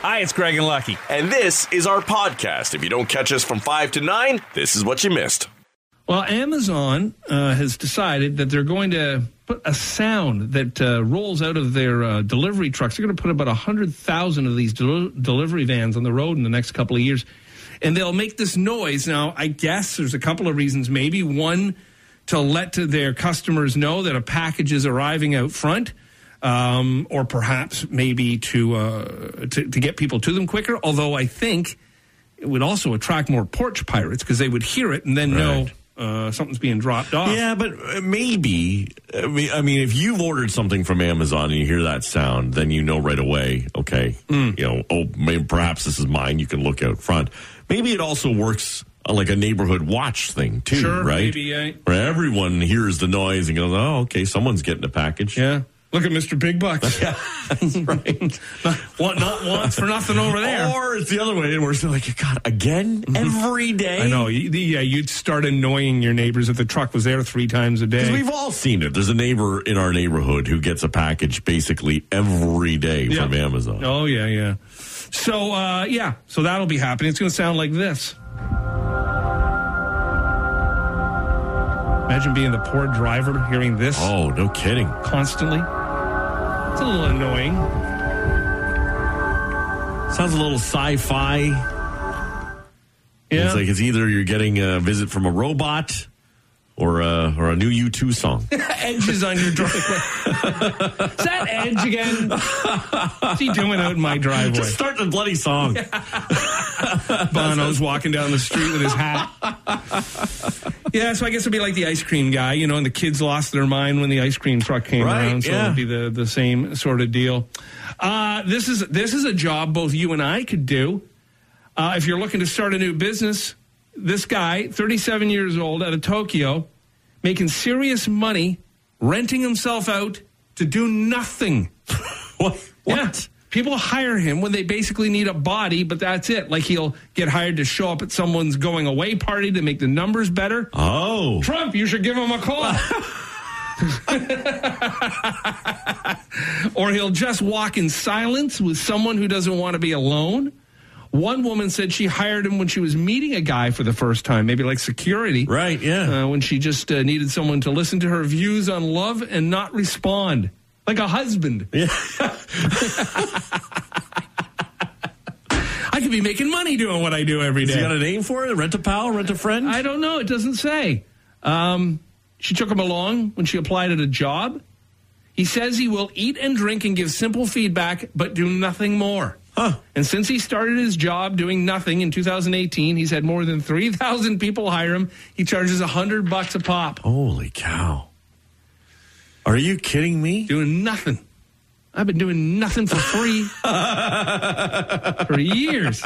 Hi, it's Greg and Lucky. And this is our podcast. If you don't catch us from 5 to 9, this is what you missed. Well, Amazon has decided that they're going to put a sound that rolls out of their delivery trucks. They're going to put about 100,000 of these delivery vans on the road in the next couple of years. And they'll make this noise. Now, I guess there's a couple of reasons. Maybe one, to let their customers know that a package is arriving out front. Or perhaps maybe to get people to them quicker. Although I think it would also attract more porch pirates because they would hear it and then know something's being dropped off. Yeah, but maybe. I mean, if you've ordered something from Amazon and you hear that sound, then you know right away, okay, you know, oh, maybe perhaps this is mine. You can look out front. Maybe it also works on like a neighborhood watch thing too, right? Maybe, yeah. Where everyone hears the noise and goes, oh, okay, someone's getting a package. Yeah. Look at Mr. Big Bucks. Yeah, that's right. Not once for nothing over there. Or it's the other way. We're still like, God, again? Every day? I know. Yeah, you'd start annoying your neighbors if the truck was there 3 times a day. Because we've all seen it. There's a neighbor in our neighborhood who gets a package basically every day from Amazon. Oh, yeah. So, so that'll be happening. It's going to sound like this. Imagine being the poor driver hearing this. Oh, no kidding. Constantly. It's a little annoying. Sounds a little sci-fi. Yeah. It's like it's either you're getting a visit from a robot or a new U2 song. Edges on your driveway. Is that Edge again? What's he doing out in my driveway? Just start the bloody song. Bono's walking down the street with his hat. Yeah, so I guess it'd be like the ice cream guy, you know, and the kids lost their mind when the ice cream truck came around, so it'd be the same sort of deal. This is a job both you and I could do. If you're looking to start a new business, this guy, 37 years old, out of Tokyo, making serious money, renting himself out to do nothing. What? Yeah. People hire him when they basically need a body, but that's it. Like, he'll get hired to show up at someone's going-away party to make the numbers better. Oh. Trump, you should give him a call. Or he'll just walk in silence with someone who doesn't want to be alone. One woman said she hired him when she was meeting a guy for the first time, maybe like security. Right, yeah. When she just needed someone to listen to her views on love and not respond. Like a husband. Yeah. I could be making money doing what I do every day. Has he got a name for it? Rent a pal? Rent a friend? I don't know. It doesn't say. She took him along when she applied at a job. He says he will eat and drink and give simple feedback, but do nothing more. Huh. And since he started his job doing nothing in 2018, he's had more than 3,000 people hire him. He charges $100 a pop. Holy cow. Are you kidding me? Doing nothing. I've been doing nothing for free for years.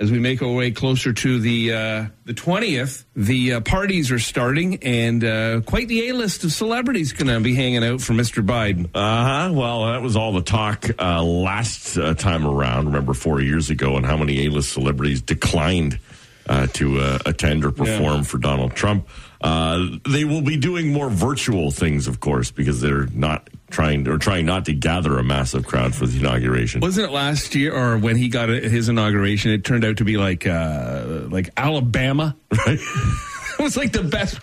As we make our way closer to the 20th, the parties are starting, and quite the A-list of celebrities going to be hanging out for Mr. Biden. Uh-huh. Well, that was all the talk last time around, remember 4 years ago, and how many A-list celebrities declined to attend or perform for Donald Trump. They will be doing more virtual things, of course, because they're not trying not to gather a massive crowd for the inauguration. Wasn't it last year, or when he got his inauguration, it turned out to be like Alabama, right? It was like the best,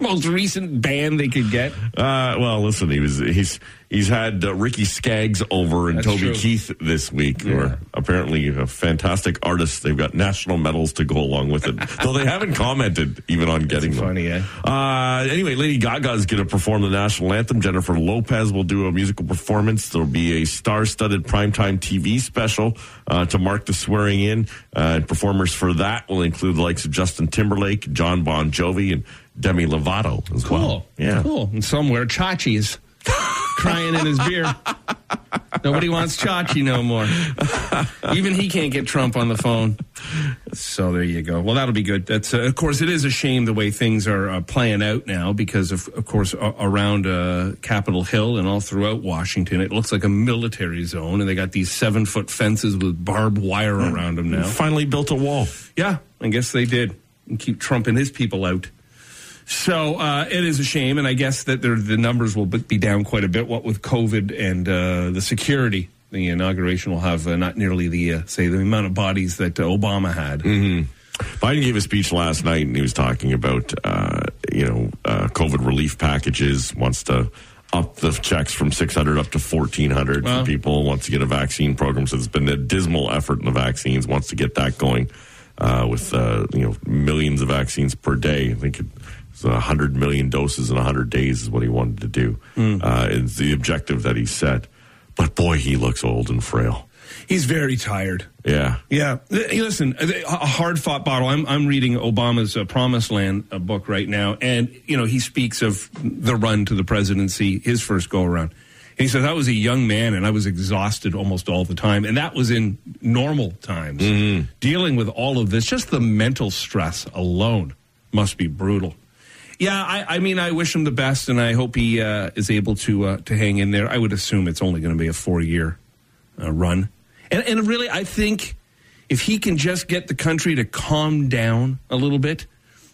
most recent band they could get. Well, listen, he's had Ricky Skaggs over and Toby Keith this week, who are apparently a fantastic artist. They've got national medals to go along with it, though they haven't commented even on getting them. Funny, eh? Anyway, Lady Gaga's going to perform the national anthem. Jennifer Lopez will do a musical performance. There'll be a star-studded primetime TV special to mark the swearing-in. And performers for that will include the likes of Justin Timberlake, Jon Bon Jovi, and Demi Lovato as well. Yeah. Cool. And somewhere, Chachi's crying in his beer. Nobody wants Chachi no more. Even he can't get Trump on the phone. So there you go. Well, that'll be good. That's of course, it is a shame the way things are playing out now because, of course, around Capitol Hill and all throughout Washington, it looks like a military zone, and they got these 7-foot fences with barbed wire around them now. Finally built a wall. Yeah, I guess they did. And keep Trump and his people out. So it is a shame, and I guess that the numbers will be down quite a bit, what with COVID and the security The inauguration will have not nearly the, say, the amount of bodies that Obama had. Mm-hmm. Biden gave a speech last night, and he was talking about, COVID relief packages, wants to up the checks from 600 up to 1,400 for people, wants to get a vaccine program. So there's been a dismal effort in the vaccines, wants to get that going with, millions of vaccines per day. I think it's 100 million doses in 100 days is what he wanted to do. It's the objective that he set. But boy, he looks old and frail. He's very tired. Yeah. Yeah. Hey, listen, a hard-fought battle. I'm reading Obama's Promised Land book right now, and, he speaks of the run to the presidency, his first go-around. And he says, I was a young man, and I was exhausted almost all the time, and that was in normal times. Mm-hmm. Dealing with all of this, just the mental stress alone must be brutal. Yeah, I mean, I wish him the best, and I hope he is able to hang in there. I would assume it's only going to be a 4-year run. And really, I think if he can just get the country to calm down a little bit,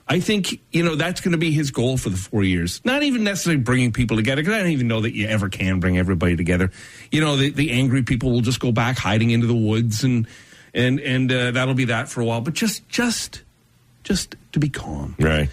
I think, that's going to be his goal for the 4 years. Not even necessarily bringing people together, because I don't even know that you ever can bring everybody together. The angry people will just go back hiding into the woods, and that'll be that for a while. But just to be calm. Right.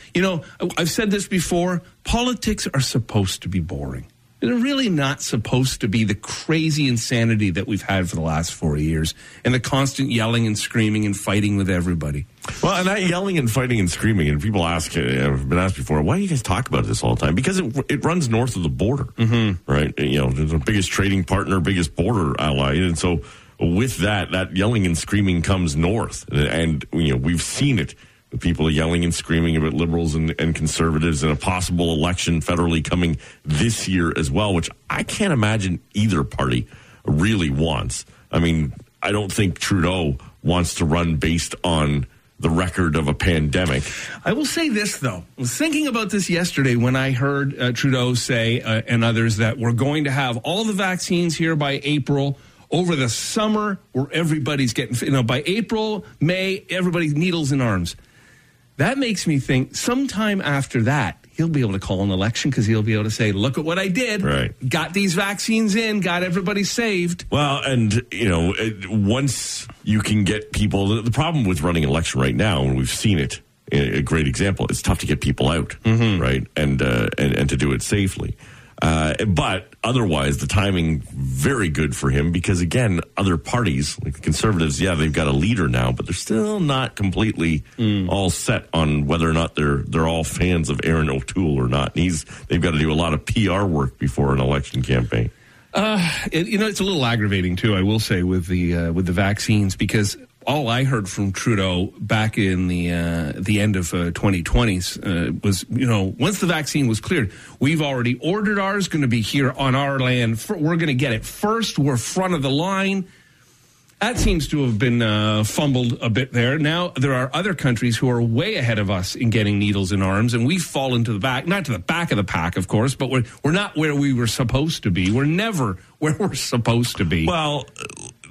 I've said this before, politics are supposed to be boring. They're really not supposed to be the crazy insanity that we've had for the last 4 years and the constant yelling and screaming and fighting with everybody. Well, and that yelling and fighting and screaming, and people ask, I've been asked before, why do you guys talk about this all the time? Because it runs north of the border, mm-hmm. right? The biggest trading partner, biggest border ally. And so with that yelling and screaming comes north. And, we've seen it. People are yelling and screaming about liberals and conservatives and a possible election federally coming this year as well, which I can't imagine either party really wants. I mean, I don't think Trudeau wants to run based on the record of a pandemic. I will say this, though. I was thinking about this yesterday when I heard Trudeau say and others that we're going to have all the vaccines here by April. Over the summer, where everybody's getting, by April, May, everybody's needles in arms. That makes me think sometime after that, he'll be able to call an election because he'll be able to say, look at what I did. Right. Got these vaccines in. Got everybody saved. Well, and, once you can get people, the problem with running an election right now, and we've seen it, a great example, it's tough to get people out, mm-hmm. right? And to do it safely. But otherwise, the timing very good for him because, again, other parties, like the Conservatives, they've got a leader now, but they're still not completely all set on whether or not they're all fans of Aaron O'Toole or not. And they've got to do a lot of PR work before an election campaign. It's a little aggravating, too, I will say, with the vaccines, because all I heard from Trudeau back in the end of 2020 was, once the vaccine was cleared, we've already ordered ours, going to be here on our land. We're going to get it first. We're front of the line. That seems to have been fumbled a bit there. Now there are other countries who are way ahead of us in getting needles in arms, and we've fallen to the back, not to the back of the pack, of course, but we're not where we were supposed to be. We're never where we're supposed to be. Well,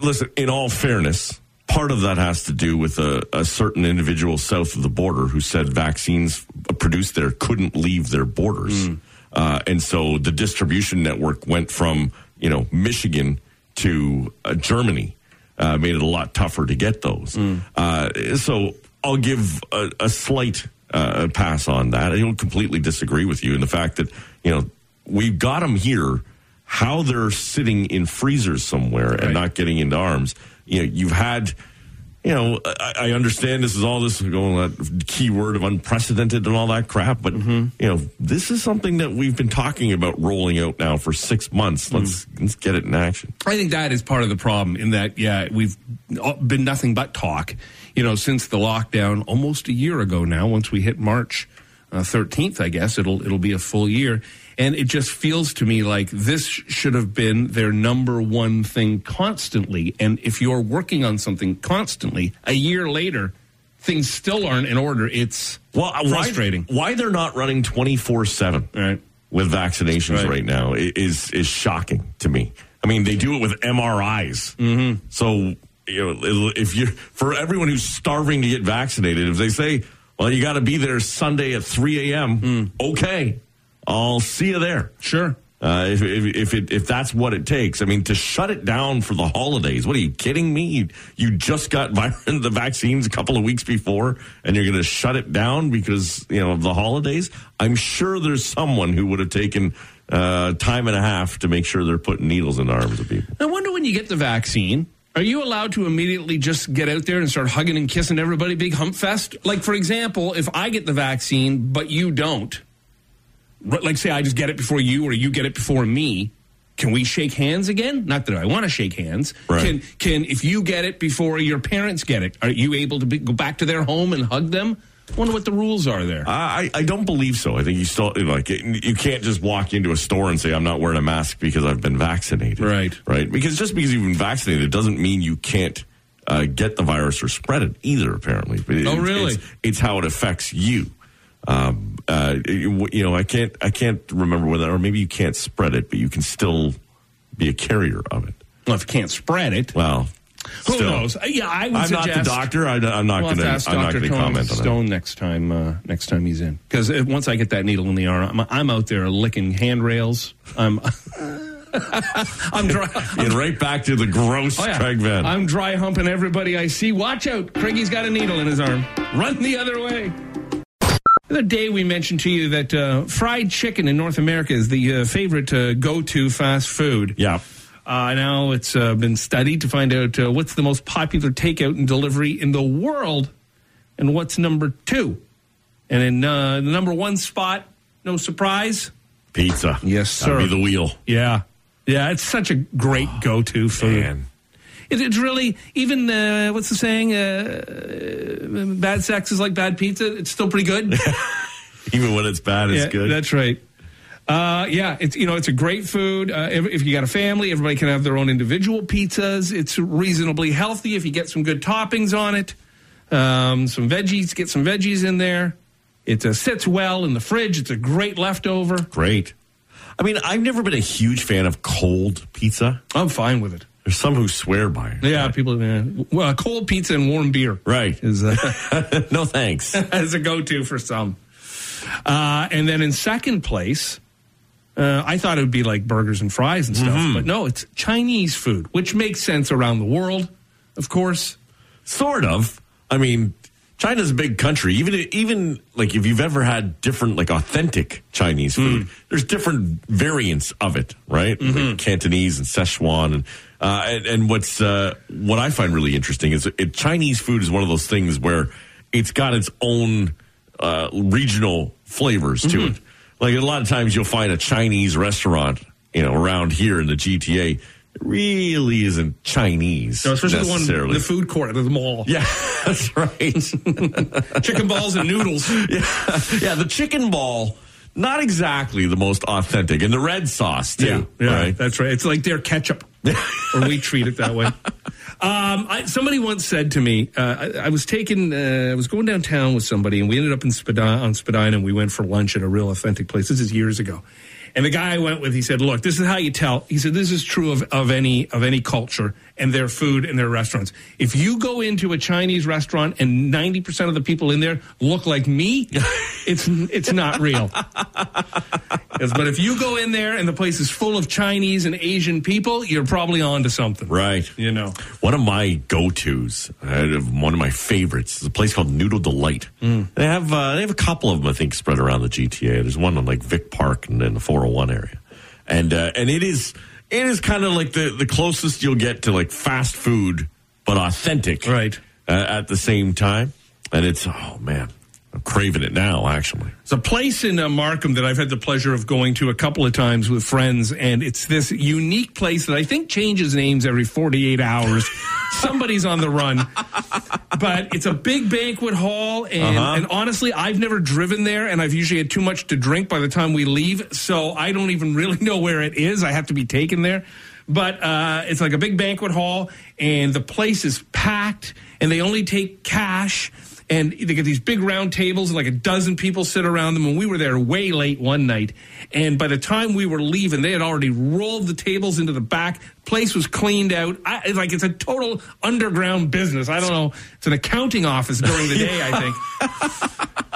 listen, in all fairness, part of that has to do with a certain individual south of the border who said vaccines produced there couldn't leave their borders. And so the distribution network went from, Michigan to Germany, made it a lot tougher to get those. So I'll give a slight pass on that. I don't completely disagree with you in the fact that, we've got them here, how they're sitting in freezers somewhere right. and not getting into arms. You've had, I understand this is all this going that key word of unprecedented and all that crap, but mm-hmm. This is something that we've been talking about rolling out now for 6 months. Let's get it in action. I think that is part of the problem in that we've been nothing but talk, since the lockdown almost a year ago now. Once we hit March 13th, I guess it'll be a full year. And it just feels to me like this should have been their number one thing constantly. And if you're working on something constantly, a year later, things still aren't in order. It's frustrating. Why they're not running 24/7 right. with vaccinations right now is shocking to me. I mean, they do it with MRIs. Mm-hmm. So if you for everyone who's starving to get vaccinated, if they say, well, you got to be there Sunday at 3 a.m., okay. I'll see you there. Sure. If that's what it takes. I mean, to shut it down for the holidays. What are you kidding me? You just got the vaccines a couple of weeks before, and you're going to shut it down because, you know, of the holidays? I'm sure there's someone who would have taken time and a half to make sure they're putting needles in the arms of people. I wonder, when you get the vaccine, are you allowed to immediately just get out there and start hugging and kissing everybody, big hump fest? Like, for example, if I get the vaccine but you don't, like, say I just get it before you or you get it before me, can we shake hands again? Not that I want to shake hands. Right. Can if you get it before your parents get it, are you able to go back to their home and hug them? I wonder what the rules are there. I don't believe so. I think you still, like, you can't just walk into a store and say, I'm not wearing a mask because I've been vaccinated. Right. Because just because you've been vaccinated, it doesn't mean you can't get the virus or spread it either, apparently. Really? It's how it affects you. I can't remember whether, or maybe you can't spread it, but you can still be a carrier of it. Well, if you can't spread it, well, who still knows? Yeah, I would suggest. I'm not the doctor. I'm not going to comment on that. Stone next time he's in, because once I get that needle in the arm, I'm out there licking handrails. I'm dry. And right back to the gross Craig Van. I'm dry humping everybody I see. Watch out, Craigie's got a needle in his arm. Run the other way. The other day we mentioned to you that fried chicken in North America is the favorite go-to fast food. Yeah. Now it's been studied to find out what's the most popular takeout and delivery in the world and what's number two. And in the number one spot, no surprise, pizza. Yes, sir. That'd be the wheel. Yeah. Yeah, it's such a great go-to food. Man. It's really, even, what's the saying? Bad sex is like bad pizza. It's still pretty good. Even when it's bad, it's good. That's right. It's a great food. If you got a family, everybody can have their own individual pizzas. It's reasonably healthy if you get some good toppings on it. Get some veggies in there. It sits well in the fridge. It's a great leftover. Great. I mean, I've never been a huge fan of cold pizza. I'm fine with it. There's some who swear by it. Yeah, right? People. Well, cold pizza and warm beer. Right. Is, no thanks. As a go-to for some. And then in second place, I thought it would be like burgers and fries and stuff. Mm-hmm. But no, it's Chinese food, which makes sense around the world, of course. Sort of. I mean, China's a big country. Even like if you've ever had different, like, authentic Chinese food, there's different variants of it, right? Mm-hmm. Like Cantonese and Szechuan and what I find really interesting is Chinese food is one of those things where it's got its own regional flavors to it. Like, a lot of times you'll find a Chinese restaurant, you know, around here in the GTA. It really isn't Chinese, especially necessarily. The food court at the mall. Yeah, that's right. Chicken balls and noodles. Yeah, the chicken ball. Not exactly the most authentic. And the red sauce, too. Yeah, right? That's right. It's like their ketchup, or we treat it that way. Somebody once said to me, I was going downtown with somebody, and we ended up in Spadina, and we went for lunch at a real authentic place. This is years ago. And the guy I went with, he said, look, this is how you tell. He said, this is true of any culture and their food and their restaurants. If you go into a Chinese restaurant and 90% of the people in there look like me, it's not real. Yes, but if you go in there and the place is full of Chinese and Asian people, you're probably on to something. Right. You know. One of my go-tos, one of my favorites, is a place called Noodle Delight. Mm. They have a couple of them, I think, spread around the GTA. There's one on, like, Vic Park and in the 401 area. And it is kind of like the closest you'll get to, like, fast food, but authentic. Right. At the same time. And it's, oh, man. I'm craving it now, actually. It's a place in Markham that I've had the pleasure of going to a couple of times with friends, and it's this unique place that I think changes names every 48 hours. Somebody's on the run. But it's a big banquet hall, and honestly, I've never driven there, and I've usually had too much to drink by the time we leave, so I don't even really know where it is. I have to be taken there. But it's like a big banquet hall, and the place is packed, and they only take cash. And they get these big round tables, and like a dozen people sit around them. And we were there way late one night. And by the time we were leaving, they had already rolled the tables into the back. Place was cleaned out. It's a total underground business. I don't know. It's an accounting office during the day, I think.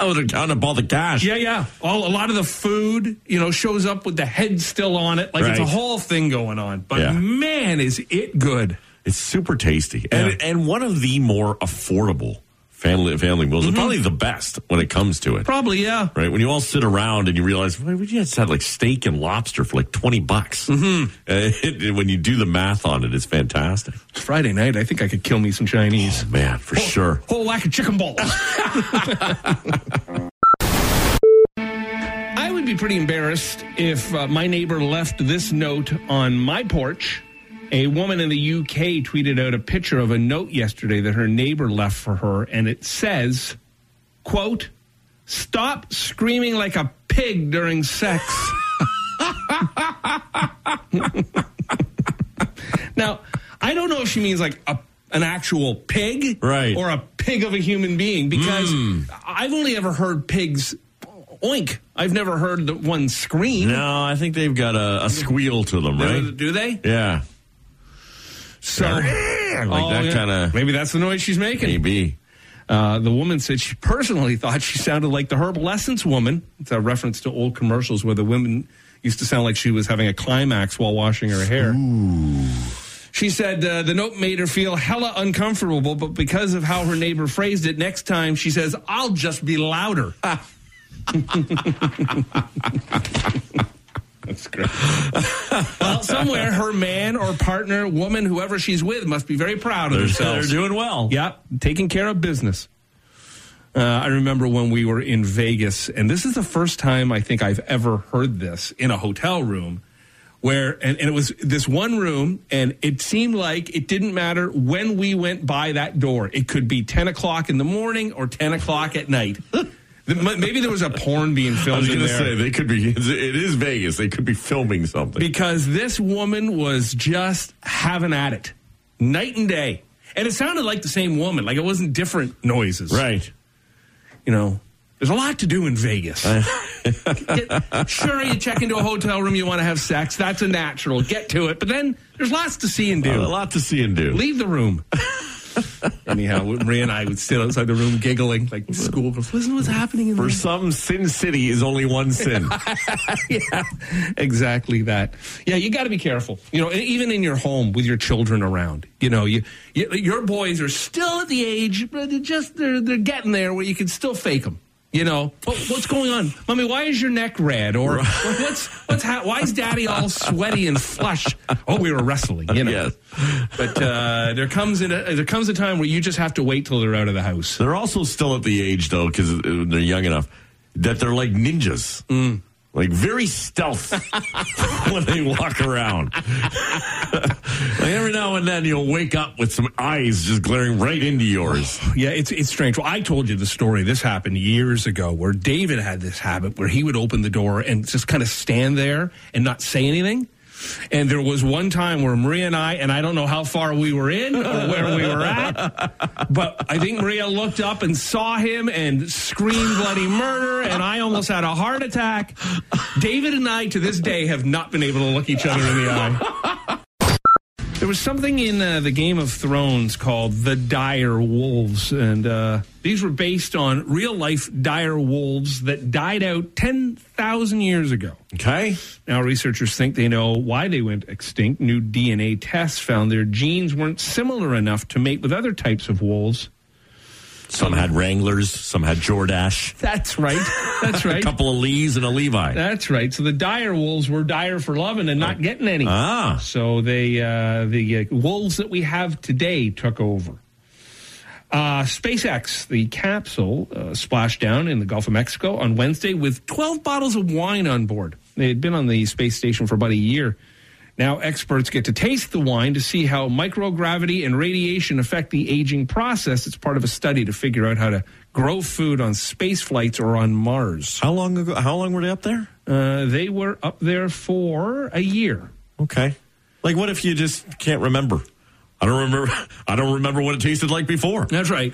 I would have counted up all the cash. Yeah. A lot of the food, shows up with the head still on it. Like, right. It's a whole thing going on. But, man, is it good. It's super tasty. Yeah. And one of the more affordable family meals. Mm-hmm. Probably the best when it comes to it. Probably, yeah. Right? When you all sit around and you realize, well, we just had, steak and lobster for, $20. Mm-hmm. When you do the math on it, it's fantastic. Friday night, I think I could kill me some Chinese. Oh, man, for sure. Whole lack of chicken balls. I would be pretty embarrassed if my neighbor left this note on my porch. A woman in the UK tweeted out a picture of a note yesterday that her neighbor left for her, and it says, quote, "Stop screaming like a pig during sex." Now, I don't know if she means like an actual pig, right, or a pig of a human being, because I've only ever heard pigs oink. I've never heard the one scream. No, I think they've got a squeal to them, right? Do they? Yeah. So, kind of... Maybe that's the noise she's making. Maybe. The woman said she personally thought she sounded like the Herbal Essence woman. It's a reference to old commercials where the woman used to sound like she was having a climax while washing her hair. Ooh. She said the note made her feel hella uncomfortable, but because of how her neighbor phrased it, next time she says, "I'll just be louder." That's great. Well, somewhere her man or partner, woman, whoever she's with, must be very proud of themselves. They're doing well. Yeah, taking care of business. I remember when we were in Vegas, and this is the first time I think I've ever heard this in a hotel room, where and it was this one room, and it seemed like it didn't matter when we went by that door. It could be 10 o'clock in the morning or 10 o'clock at night. Maybe there was a porn being filmed in there. I was going to say, it is Vegas. They could be filming something. Because this woman was just having at it, night and day. And it sounded like the same woman. Like, it wasn't different noises. Right. There's a lot to do in Vegas. Sure, you check into a hotel room, you want to have sex. That's a natural. Get to it. But then there's lots to see and do. A lot to see and do. Leave the room. Anyhow, Maria and I would sit outside the room giggling like school girls. Listen to what's happening in there. For some, Sin City is only one sin. Yeah, exactly that. Yeah, you got to be careful. Even in your home with your children around. Your boys are still at the age, but they're getting there where you can still fake them. What's going on? Mommy, why is your neck red? Or why is Daddy all sweaty and flush? Oh, we were wrestling, Yes. But there comes a time where you just have to wait till they're out of the house. They're also still at the age, though, because they're young enough, that they're like ninjas. Mm. Like, very stealth when they walk around. Every now and then, you'll wake up with some eyes just glaring right into yours. Yeah, it's strange. Well, I told you the story. This happened years ago where David had this habit where he would open the door and just kind of stand there and not say anything. And there was one time where Maria and I don't know how far we were in or where we were at, but I think Maria looked up and saw him and screamed bloody murder, and I almost had a heart attack. David and I, to this day, have not been able to look each other in the eye. There was something in the Game of Thrones called the Dire Wolves, and these were based on real-life dire wolves that died out 10,000 years ago. Okay. Now researchers think they know why they went extinct. New DNA tests found their genes weren't similar enough to mate with other types of wolves. Some had Wranglers, some had Jordash. That's right. A couple of Lees and a Levi. That's right. So the dire wolves were dire for loving and not getting any. Ah. So they, the wolves that we have today took over. SpaceX, the capsule, splashed down in the Gulf of Mexico on Wednesday with 12 bottles of wine on board. They had been on the space station for about a year. Now experts get to taste the wine to see how microgravity and radiation affect the aging process. It's part of a study to figure out how to grow food on space flights or on Mars. How long were they up there? They were up there for a year. Okay. Like, what if you just can't remember? I don't remember what it tasted like before. That's right.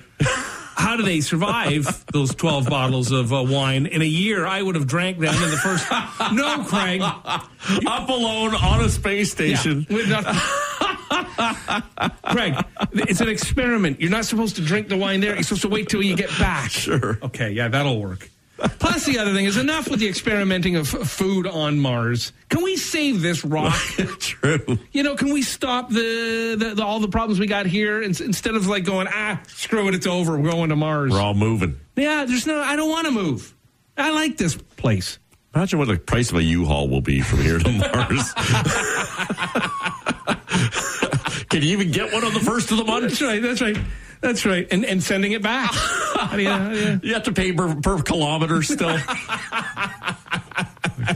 How do they survive those 12 bottles of wine in a year? I would have drank them in the first... No, Craig. Up alone on a space station. Yeah, with nothing. Craig, it's an experiment. You're not supposed to drink the wine there. You're supposed to wait till you get back. Sure. Okay, yeah, that'll work. Plus, the other thing is enough with the experimenting of food on Mars. Can we save this rock? True. You know, can we stop the all the problems we got here instead of like going, screw it, it's over, we're going to Mars. We're all moving. Yeah, I don't want to move. I like this place. Imagine what the price of a U-Haul will be from here to Mars. Can you even get one on the first of the month? That's right. And sending it back. Yeah. You have to pay per kilometer still.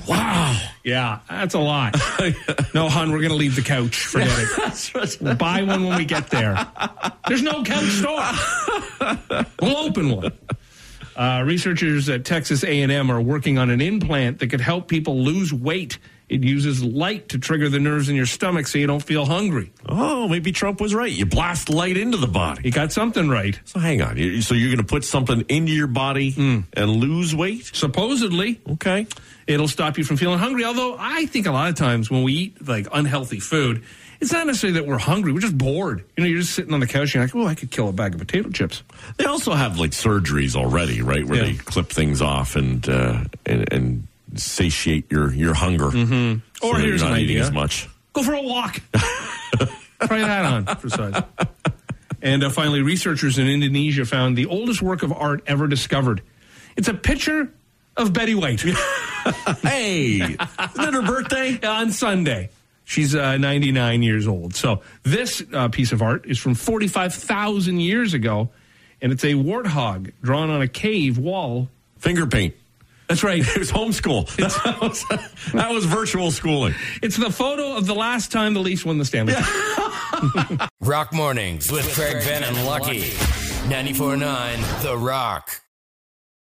Wow. Yeah, that's a lot. No, hon, we're going to leave the couch. Forget it. We'll buy one when we get there. There's no couch store. We'll open one. Researchers at Texas A&M are working on an implant that could help people lose weight. It uses light to trigger the nerves in your stomach so you don't feel hungry. Oh, maybe Trump was right. You blast light into the body. He got something right. So hang on. So you're going to put something into your body and lose weight? Supposedly. Okay. It'll stop you from feeling hungry. Although I think a lot of times when we eat like unhealthy food, it's not necessarily that we're hungry. We're just bored. You know, you're just sitting on the couch and you're like, oh, I could kill a bag of potato chips. They also have like surgeries already, right? Where they clip things off and satiate your hunger. Mm-hmm. So or here's you're not an idea. Eating as much. Go for a walk. Try that on for size. And finally, researchers in Indonesia found the oldest work of art ever discovered. It's a picture of Betty White. Hey, isn't that her birthday? On Sunday. She's 99 years old. So this piece of art is from 45,000 years ago, and it's a warthog drawn on a cave wall. Finger paint. That's right. It was homeschool. That was virtual schooling. It's the photo of the last time the Leafs won the Stanley Cup. Rock Mornings with Craig Venn and Lucky. 94.9 The Rock.